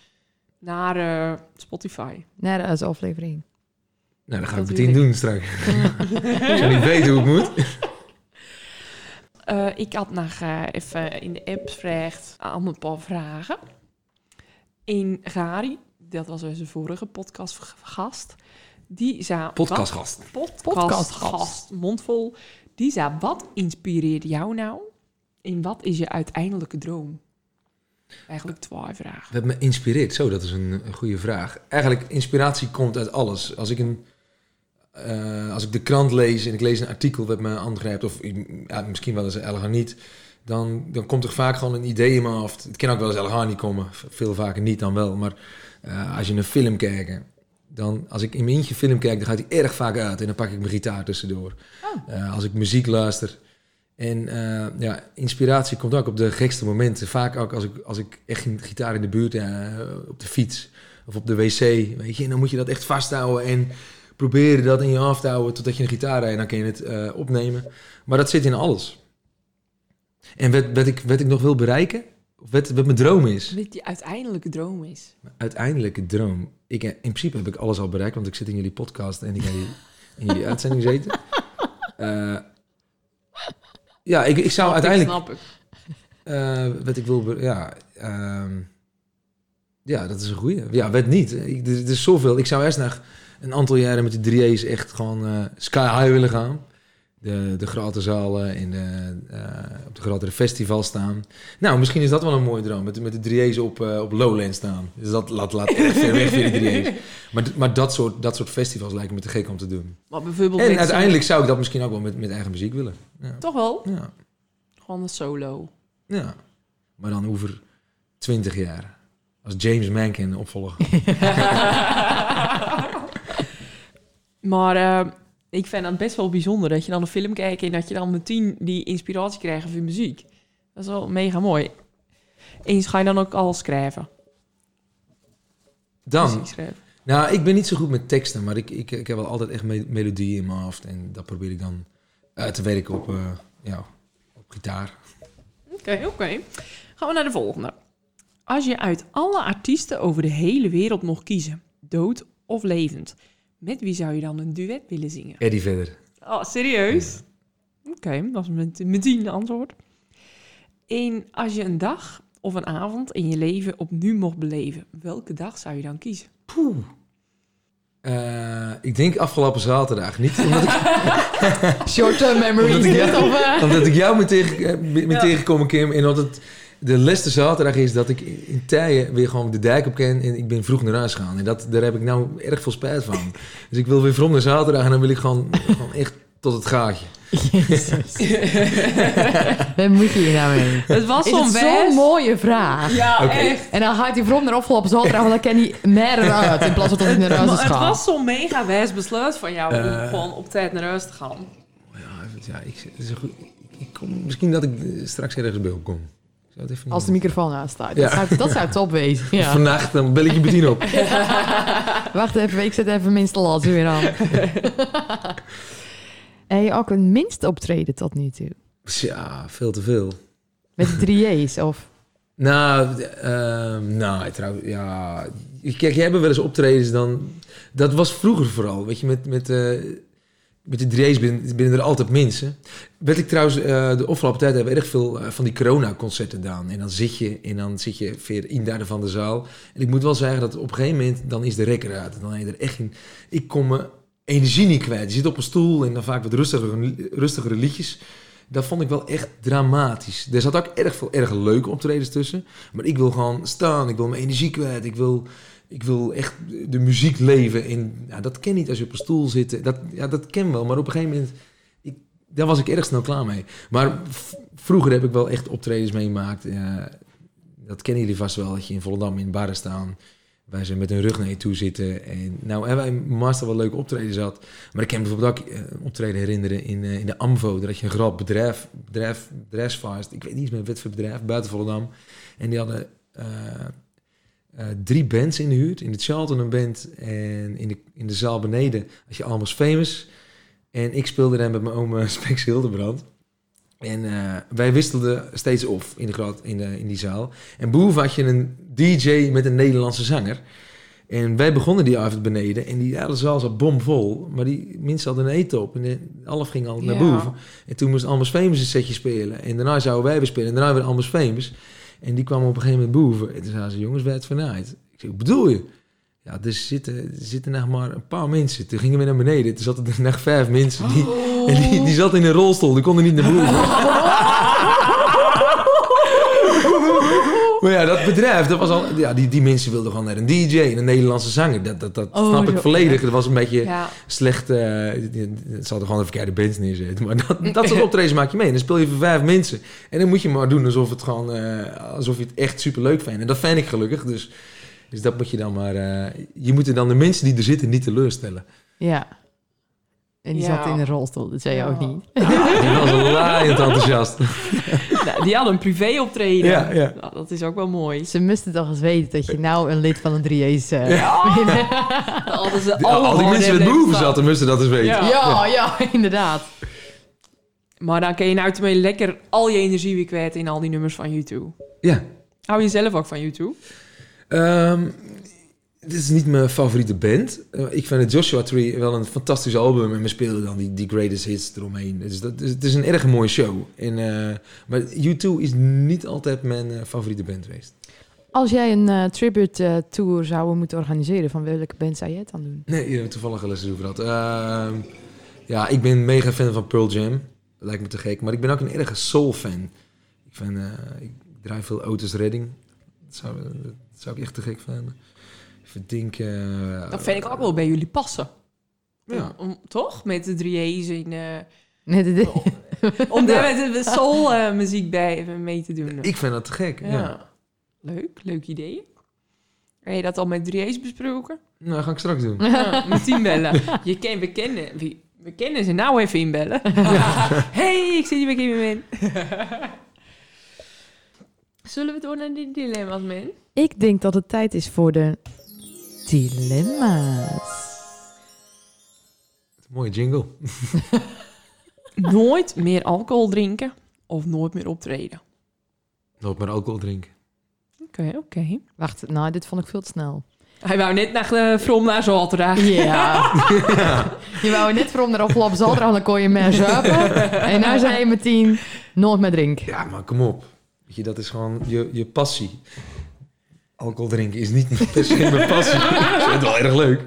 naar Spotify. Naar de aflevering. Nou, dat ga ik meteen doen straks. Ik zou niet weten hoe het moet. Ik had nog even in de app gevraagd aan een paar vragen. En Gary, dat was onze vorige podcastgast... Die zei... Podcastgast. Mondvol. Die zei, wat inspireert jou nou? En wat is je uiteindelijke droom? Eigenlijk 12 vragen. Dat me inspireert. Zo, dat is een goede vraag. Eigenlijk, inspiratie komt uit alles. Als ik de krant lees en ik lees een artikel dat me aangrijpt, of misschien wel eens elgaar niet, dan komt er vaak gewoon een idee in me af. Het kan ook wel eens elgaar niet komen. Veel vaker niet dan wel. Maar als je een film kijkt, als ik in mijn eentje film kijk, dan gaat die erg vaak uit. En dan pak ik mijn gitaar tussendoor. Oh. Als ik muziek luister. En inspiratie komt ook op de gekste momenten. Vaak ook als ik echt een gitaar in de buurt, op de fiets of op de wc. Weet je, dan moet je dat echt vasthouden en proberen dat in je af te houden totdat je een gitaar rijdt. Dan kun je het opnemen. Maar dat zit in alles. En wat ik nog wil bereiken, of wat mijn droom is. Wat die uiteindelijke droom is. Mijn uiteindelijke droom. In principe heb ik alles al bereikt, want ik zit in jullie podcast en ik heb in jullie uitzending zitten. Ik zou uiteindelijk... wat ik wil... dat is een goeie. Ja, wat niet. Er is zoveel. Ik zou eerst na een aantal jaren met de 3J's echt gewoon sky high willen gaan. De grote zalen en op de grotere festivals staan. Nou, misschien is dat wel een mooie droom. Met de 3J's op Lowlands staan. Dus dat laat echt ver weg voor de 3J's. Maar dat soort festivals lijken me te gek om te doen. Maar bijvoorbeeld en uiteindelijk zou ik dat misschien ook wel met eigen muziek willen. Ja. Toch wel? Ja. Gewoon een solo. Ja. Maar dan over 20 jaar. Als James Mankin opvolger. Maar... ik vind dat best wel bijzonder dat je dan een film kijkt en dat je dan meteen die inspiratie krijgt voor muziek. Dat is wel mega mooi. Eens ga je dan ook al schrijven? Dan? Nou, ik ben niet zo goed met teksten, maar ik heb wel altijd echt melodie in mijn hoofd. En dat probeer ik dan uit te werken op gitaar. Oké. Gaan we naar de volgende. Als je uit alle artiesten over de hele wereld mocht kiezen, dood of levend... met wie zou je dan een duet willen zingen? Eddie Vedder. Oh, serieus? Ja. Oké, dat is meteen antwoord. En als je een dag of een avond in je leven opnieuw mocht beleven, welke dag zou je dan kiezen? Poeh. Ik denk afgelopen zaterdag. Niet omdat ik... Short-term memories. Omdat ik jou mee tegenkom, Kim. En omdat de laatste zaterdag is dat ik in Tijen weer gewoon de dijk op ken en ik ben vroeg naar huis gegaan. En daar heb ik nou erg veel spijt van. Dus ik wil weer vroeg naar zaterdag en dan wil ik gewoon echt tot het gaatje. Jezus. Waar moet je hier nou mee? Het was zo'n mooie vraag. Ja, okay. Echt. En dan gaat hij vroeg naar afgelopen zaterdag, want dan ken hij meer eruit in plaats van tot hij naar huis gaat. Het was zo'n mega wijs besluit van jou om gewoon op tijd naar huis te gaan. Misschien dat ik straks ergens bij kom. Als de microfoon aanstaat. Ja. Dat zou top wezen. Ja. Vannacht, dan bel ik je meteen op. Ja. Wacht even, ik zet even minste last weer aan. Heb je ook een minste optreden tot nu toe? Ja, veel te veel. Met 3J's of? Trouwens, ja. Kijk, jij hebt wel eens optredens dan... Dat was vroeger vooral, weet je, met de 3J's binnen er altijd mensen. Weet ik trouwens, de afgelopen tijd hebben we erg veel van die corona-concerten gedaan. En dan zit je weer een derde van de zaal. En ik moet wel zeggen dat op een gegeven moment, dan is de rekker uit. En dan heb je er echt in. Ik kom mijn energie niet kwijt. Je zit op een stoel en dan vaak wat rustigere liedjes. Dat vond ik wel echt dramatisch. Er zat ook erg veel erg leuke optredens tussen. Maar ik wil gewoon staan, ik wil mijn energie kwijt, ik wil echt de muziek leven. En ja, dat ken niet als je op een stoel zit. Dat ken wel, maar op een gegeven moment... daar was ik erg snel klaar mee. Maar vroeger heb ik wel echt optredens meegemaakt. Dat kennen jullie vast wel, dat je in Volendam in barren staan... waar ze met hun rug naar je toe zitten. En nou hebben wij master wel leuke optredens gehad. Maar ik kan bijvoorbeeld ook optreden herinneren in de AMVO. Dat je een groot bedrijf vast. Ik weet niet meer wat voor bedrijf, buiten Volendam. En die hadden... 3 bands in de huurt. In de Charlton een band. En in de zaal beneden had je Almost Famous. En ik speelde dan met mijn oom Spex Hildebrand. En wij wisselden steeds af in die zaal. En boven had je een DJ met een Nederlandse zanger. En wij begonnen die avond beneden. En die hele zaal zat bomvol. Maar die mensen hadden een eten op. En alles ging al naar boven. En toen moest Almost Famous een setje spelen. En daarna zouden wij weer spelen. En daarna weer Almost Famous. En die kwam op een gegeven moment boven. En toen zeiden ze, jongens, wij het vanuit. Ik zei, wat bedoel je? Ja, dus zitten nog maar een paar mensen. Toen gingen we naar beneden. Toen zaten er nog 5 mensen. Die zat in een rolstoel. Die konden niet naar boven. Maar ja, dat bedrijf, dat was al, ja, die mensen wilden gewoon naar een DJ en een Nederlandse zanger. Dat snap ik volledig. Dat was een beetje slecht. Ze hadden gewoon een verkeerde band neerzetten. Maar dat soort optredens maak je mee. En dan speel je voor 5 mensen. En dan moet je maar doen alsof het gewoon, alsof je het echt superleuk vindt. En dat vind ik gelukkig. Dus dat moet je dan maar. Je moet er dan de mensen die er zitten niet teleurstellen. Ja. En die zat in de rolstoel, dat zei je ook niet. Ja, die was laaiend enthousiast. Nou, die hadden een privé optreden. Ja, ja. Nou, dat is ook wel mooi. Ze moesten toch eens weten dat je nou een lid van een 3J's... Al die mensen met boven zaten, moesten dat eens weten. Ja, inderdaad. Maar dan kun je nou tenminste lekker al je energie weer kwijt in al die nummers van U2. Ja. Hou je zelf ook van U2? Dit is niet mijn favoriete band. Ik vind het Joshua Tree wel een fantastisch album. En we speelden dan die greatest hits eromheen. Dus het is een erg mooie show. En, maar U2 is niet altijd mijn favoriete band geweest. Als jij een tribute tour zou moeten organiseren... van welke band zou jij het dan doen? Nee, je hebt toevallig lessen over dat. Ja, ik ben mega fan van Pearl Jam. Lijkt me te gek. Maar ik ben ook een erge soul fan. Ik draai veel Otis Redding. Dat zou ik echt te gek vinden. Dat vind ik ook wel bij jullie passen. Ja. Toch? Met de 3J's in... om daar met de soul muziek bij mee te doen. Ik vind dat te gek, ja. Leuk idee. Heb je dat al met 3J's besproken? Nou, dat ga ik straks doen. Ja, met teambellen. We kennen ze nou even inbellen. Hey, ik zit hier bij Kim in. Zullen we door naar die dilemma's, man? Ik denk dat het tijd is voor de dilemma's. Mooie jingle. Nooit meer alcohol drinken of nooit meer optreden? Nooit meer alcohol drinken. Oké. Wacht, nou, dit vond ik veel te snel. Hij wou net naar Vrom naar Zoltra. Ja. Je wou net Vrom naar Aflap Zoltra, dan kon je meer zuipen. En nou zei je meteen, nooit meer drinken. Ja, maar kom op. Weet je, dat is gewoon je passie. Alcohol drinken is niet per se mijn passie. Ik vind het wel erg leuk.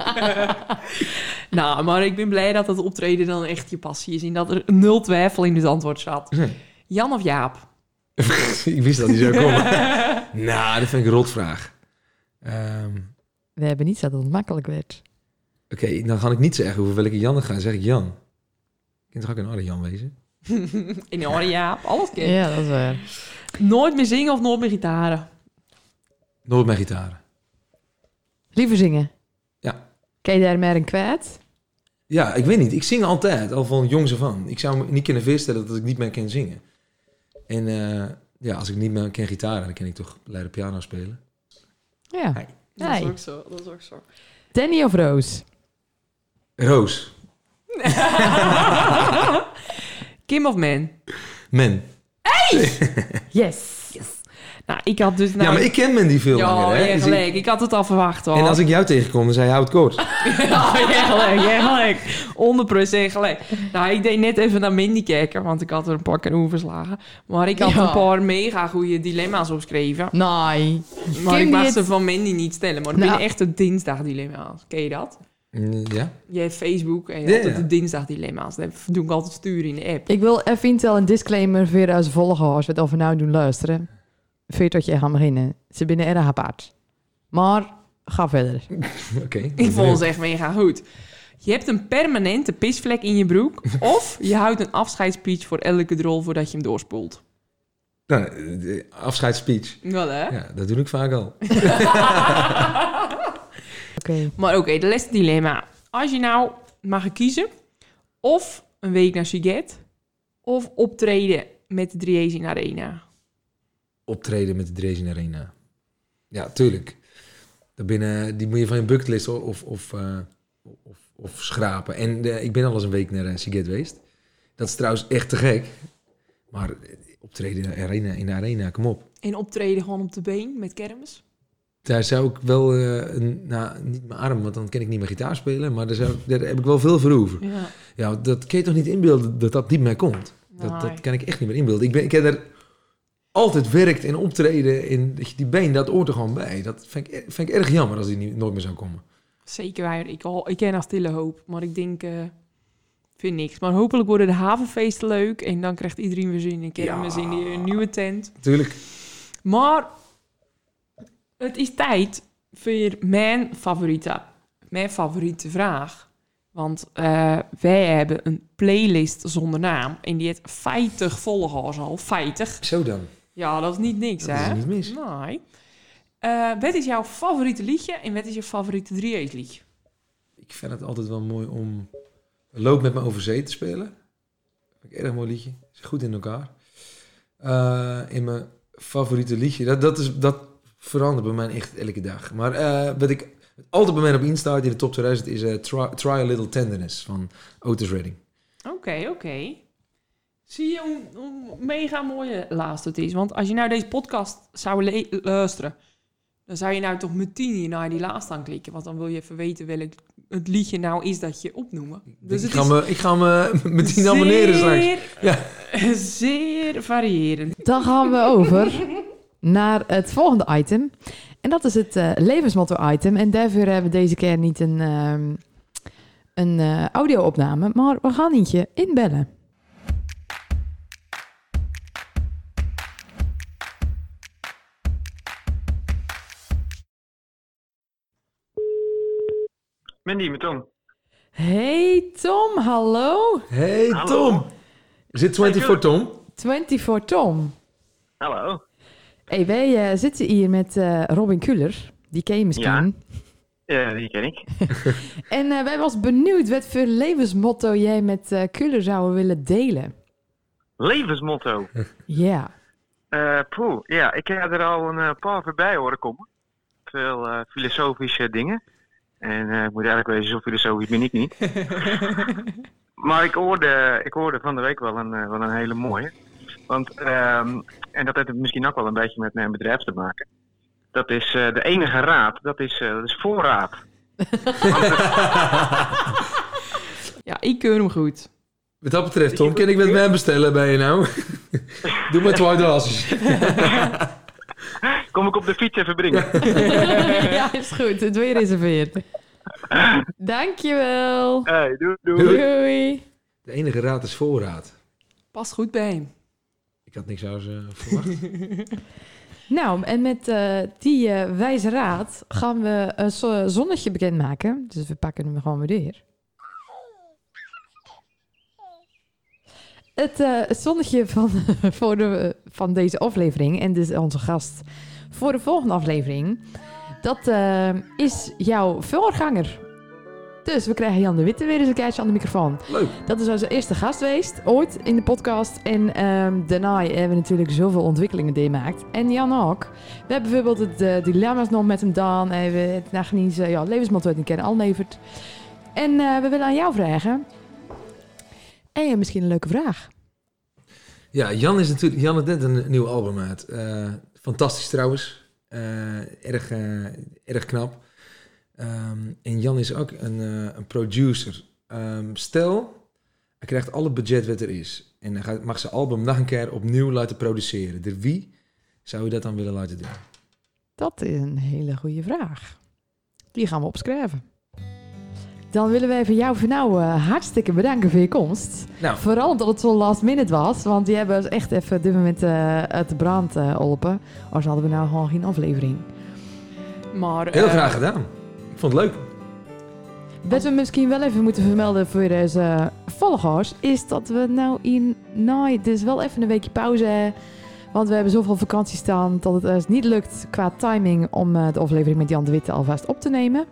Nou, maar ik ben blij dat het optreden dan echt je passie is. En dat er 0 twijfel in het antwoord zat. Jan of Jaap? Ik wist dat die zou komen. Nou, dat vind ik een rotvraag. We hebben niet dat het makkelijk werd. Oké, dan ga ik niet zeggen hoeveel ik Jan ga. Dan zeg ik Jan. Ik kan toch ook een andere Jan wezen? In orde, Jaap. Alles kind. Ja, dat is waar. Nooit meer zingen of nooit meer gitaren? Nooit meer gitaren. Liever zingen? Ja. Kan je daar meer in kwijt? Ja, ik weet niet. Ik zing altijd, al van jongs af aan. Ik zou me niet kunnen voorstellen dat ik niet meer kan zingen. En als ik niet meer kan gitaren, dan kan ik toch leren piano spelen. Ja. Hey. Dat is ook zo. Danny of Roos? Roos. Kim of Man? Man. Hey! Yes. Nou, ik had dus... Nou... Ja, maar ik ken Mandy veel langer, hè? Ja, gelijk. Ik had het al verwacht, hoor. En als ik jou tegenkom, dan zei je, hou het kort. Ja, gelijk. 100% gelijk. Nou, ik deed net even naar Mandy kijken, want ik had er een paar kanoen verslagen. Maar ik had een paar mega goede dilemma's opgeschreven. Nee. Maar ik mag ze van Mandy niet stellen. Maar dat zijn echt de dinsdagdilemma's. Ken je dat? Ja. Je hebt Facebook en je hebt altijd de dinsdagdilemma's. Daar doe ik altijd sturen in de app. Ik wil even wel een disclaimer voor onze volgers, wat over nou doen luisteren. Voordat je gaat beginnen. Ze binnen erg apart. Maar ga verder. Oké. Ik vond het echt mega goed. Je hebt een permanente pisvlek in je broek. Of je houdt een afscheidsspeech voor elke drol voordat je hem doorspoelt. Nou, afscheidsspeech. Wel hè? Ja, dat doe ik vaak al. Okay. Maar oké, de laatste dilemma. Als je nou mag kiezen... of een week naar Siget... of optreden met de 3J's in Arena. Optreden met de 3J's in Arena. Ja, tuurlijk. Die moet je van je bucketlist of schrapen. En ik ben al eens een week naar Siget geweest. Dat is trouwens echt te gek. Maar optreden in de Arena, kom op. En optreden gewoon op de been met kermis? Daar zou ik wel, niet mijn arm, want dan kan ik niet meer gitaar spelen. Maar daar heb ik wel veel voor over. Ja. Ja, dat kan je toch niet inbeelden dat niet meer komt? Nee. Dat kan ik echt niet meer inbeelden. Ik heb er altijd werkt en optreden. En die been, dat hoort er gewoon bij. Dat vind ik erg jammer als die nooit meer zou komen. Zeker waar. Ik ken haar stille hoop. Maar ik denk, vind niks. Maar hopelijk worden de havenfeesten leuk. En dan krijgt iedereen weer zin in kermis in een nieuwe tent. Tuurlijk. Maar... Het is tijd voor mijn favoriete vraag. Want wij hebben een playlist zonder naam. En die heeft 50 volgers al. 50. Zo dan. Ja, dat is niet niks, hè? Dat is niet mis. Nee. Wat is jouw favoriete liedje en wat is je favoriete 3J's liedje? Ik vind het altijd wel mooi om Loop met me over zee te spelen. Een erg mooi liedje. Is goed in elkaar. In mijn favoriete liedje. Dat verandert bij mij echt elke dag. Maar wat ik altijd bij mij op instaat in de top 2000 is Try a Little Tenderness van Otis Redding. Oké. Zie je hoe mega mooie laatste het is. Want als je nou deze podcast zou luisteren, dan zou je nou toch meteen naar die laatste aan klikken. Want dan wil je even weten welk het liedje nou is dat je opnoemen. Dus ik ga me meteen abonneren straks. Ja. Zeer variërend. Dan gaan we over naar het volgende item. En dat is het levensmotto-item. En daarvoor hebben we deze keer niet een audio-opname. Maar we gaan eentje inbellen. Mandy, met Tom. Hey Tom, hallo. Hey hallo. Tom. Is dit 24 Tom? 24 Tom. Hallo. Hey, wij zitten hier met Robin Kuller. Die ken je misschien. Ja, die ken ik. En wij was benieuwd wat voor levensmotto jij met Kuller zou willen delen. Levensmotto? Ja. Ik heb er al een paar voorbij horen komen. Veel filosofische dingen. En ik moet eigenlijk wezen, zo filosofisch ben ik niet. Maar ik hoorde van de week wel een hele mooie. Want, en dat heeft misschien ook wel een beetje met mijn bedrijf te maken. Dat is de enige raad, dat is voorraad. Ja, ik keur hem goed. Wat dat betreft, Tom, kan ik met mij bestellen bij je nou? Doe maar 2 glasjes. Kom ik op de fiets even brengen. Ja, is goed. Het weer reserveerd. Dankjewel. Hey, doei. De enige raad is voorraad. Past goed bij hem. Ik had niks anders verwacht. Nou, en met die wijze raad gaan we een zonnetje bekendmaken. Dus we pakken hem gewoon weer. Het zonnetje van deze aflevering, en dus onze gast voor de volgende aflevering, dat is jouw voorganger. Dus we krijgen Jan de Witte weer eens een keertje aan de microfoon. Leuk. Dat is onze eerste gast geweest, ooit in de podcast. En daarna hebben we natuurlijk zoveel ontwikkelingen die maakt. En Jan ook. We hebben bijvoorbeeld het dilemma's nog met hem dan. En we het levensmotto uit een keer aanlevert. En we willen aan jou vragen. En misschien een leuke vraag. Ja, Jan heeft net een nieuw album uit. Fantastisch trouwens. Erg knap. En Jan is ook een producer. Stel, hij krijgt alle budget wat er is. En hij mag zijn album nog een keer opnieuw laten produceren. Door wie zou je dat dan willen laten doen? Dat is een hele goede vraag. Die gaan we opschrijven. Dan willen we even jou voor nou hartstikke bedanken voor je komst. Nou. Vooral omdat het zo last minute was. Want die hebben ons echt even op dit moment uit de brand geholpen. Anders hadden we nou gewoon geen aflevering. Maar, heel graag gedaan. Ik vond het leuk. Wat we misschien wel even moeten vermelden voor deze volgers... is dat we nou in naai dus wel even een weekje pauze hebben. Want we hebben zoveel vakantie staan dat het niet lukt qua timing... om de aflevering met Jan de Witte alvast op te nemen.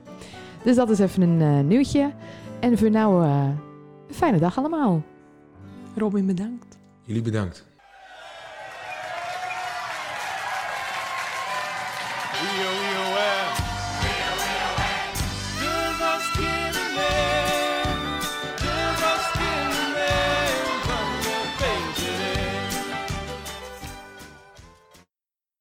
Dus dat is even een nieuwtje. En voor nu een fijne dag allemaal. Robin, bedankt. Jullie bedankt.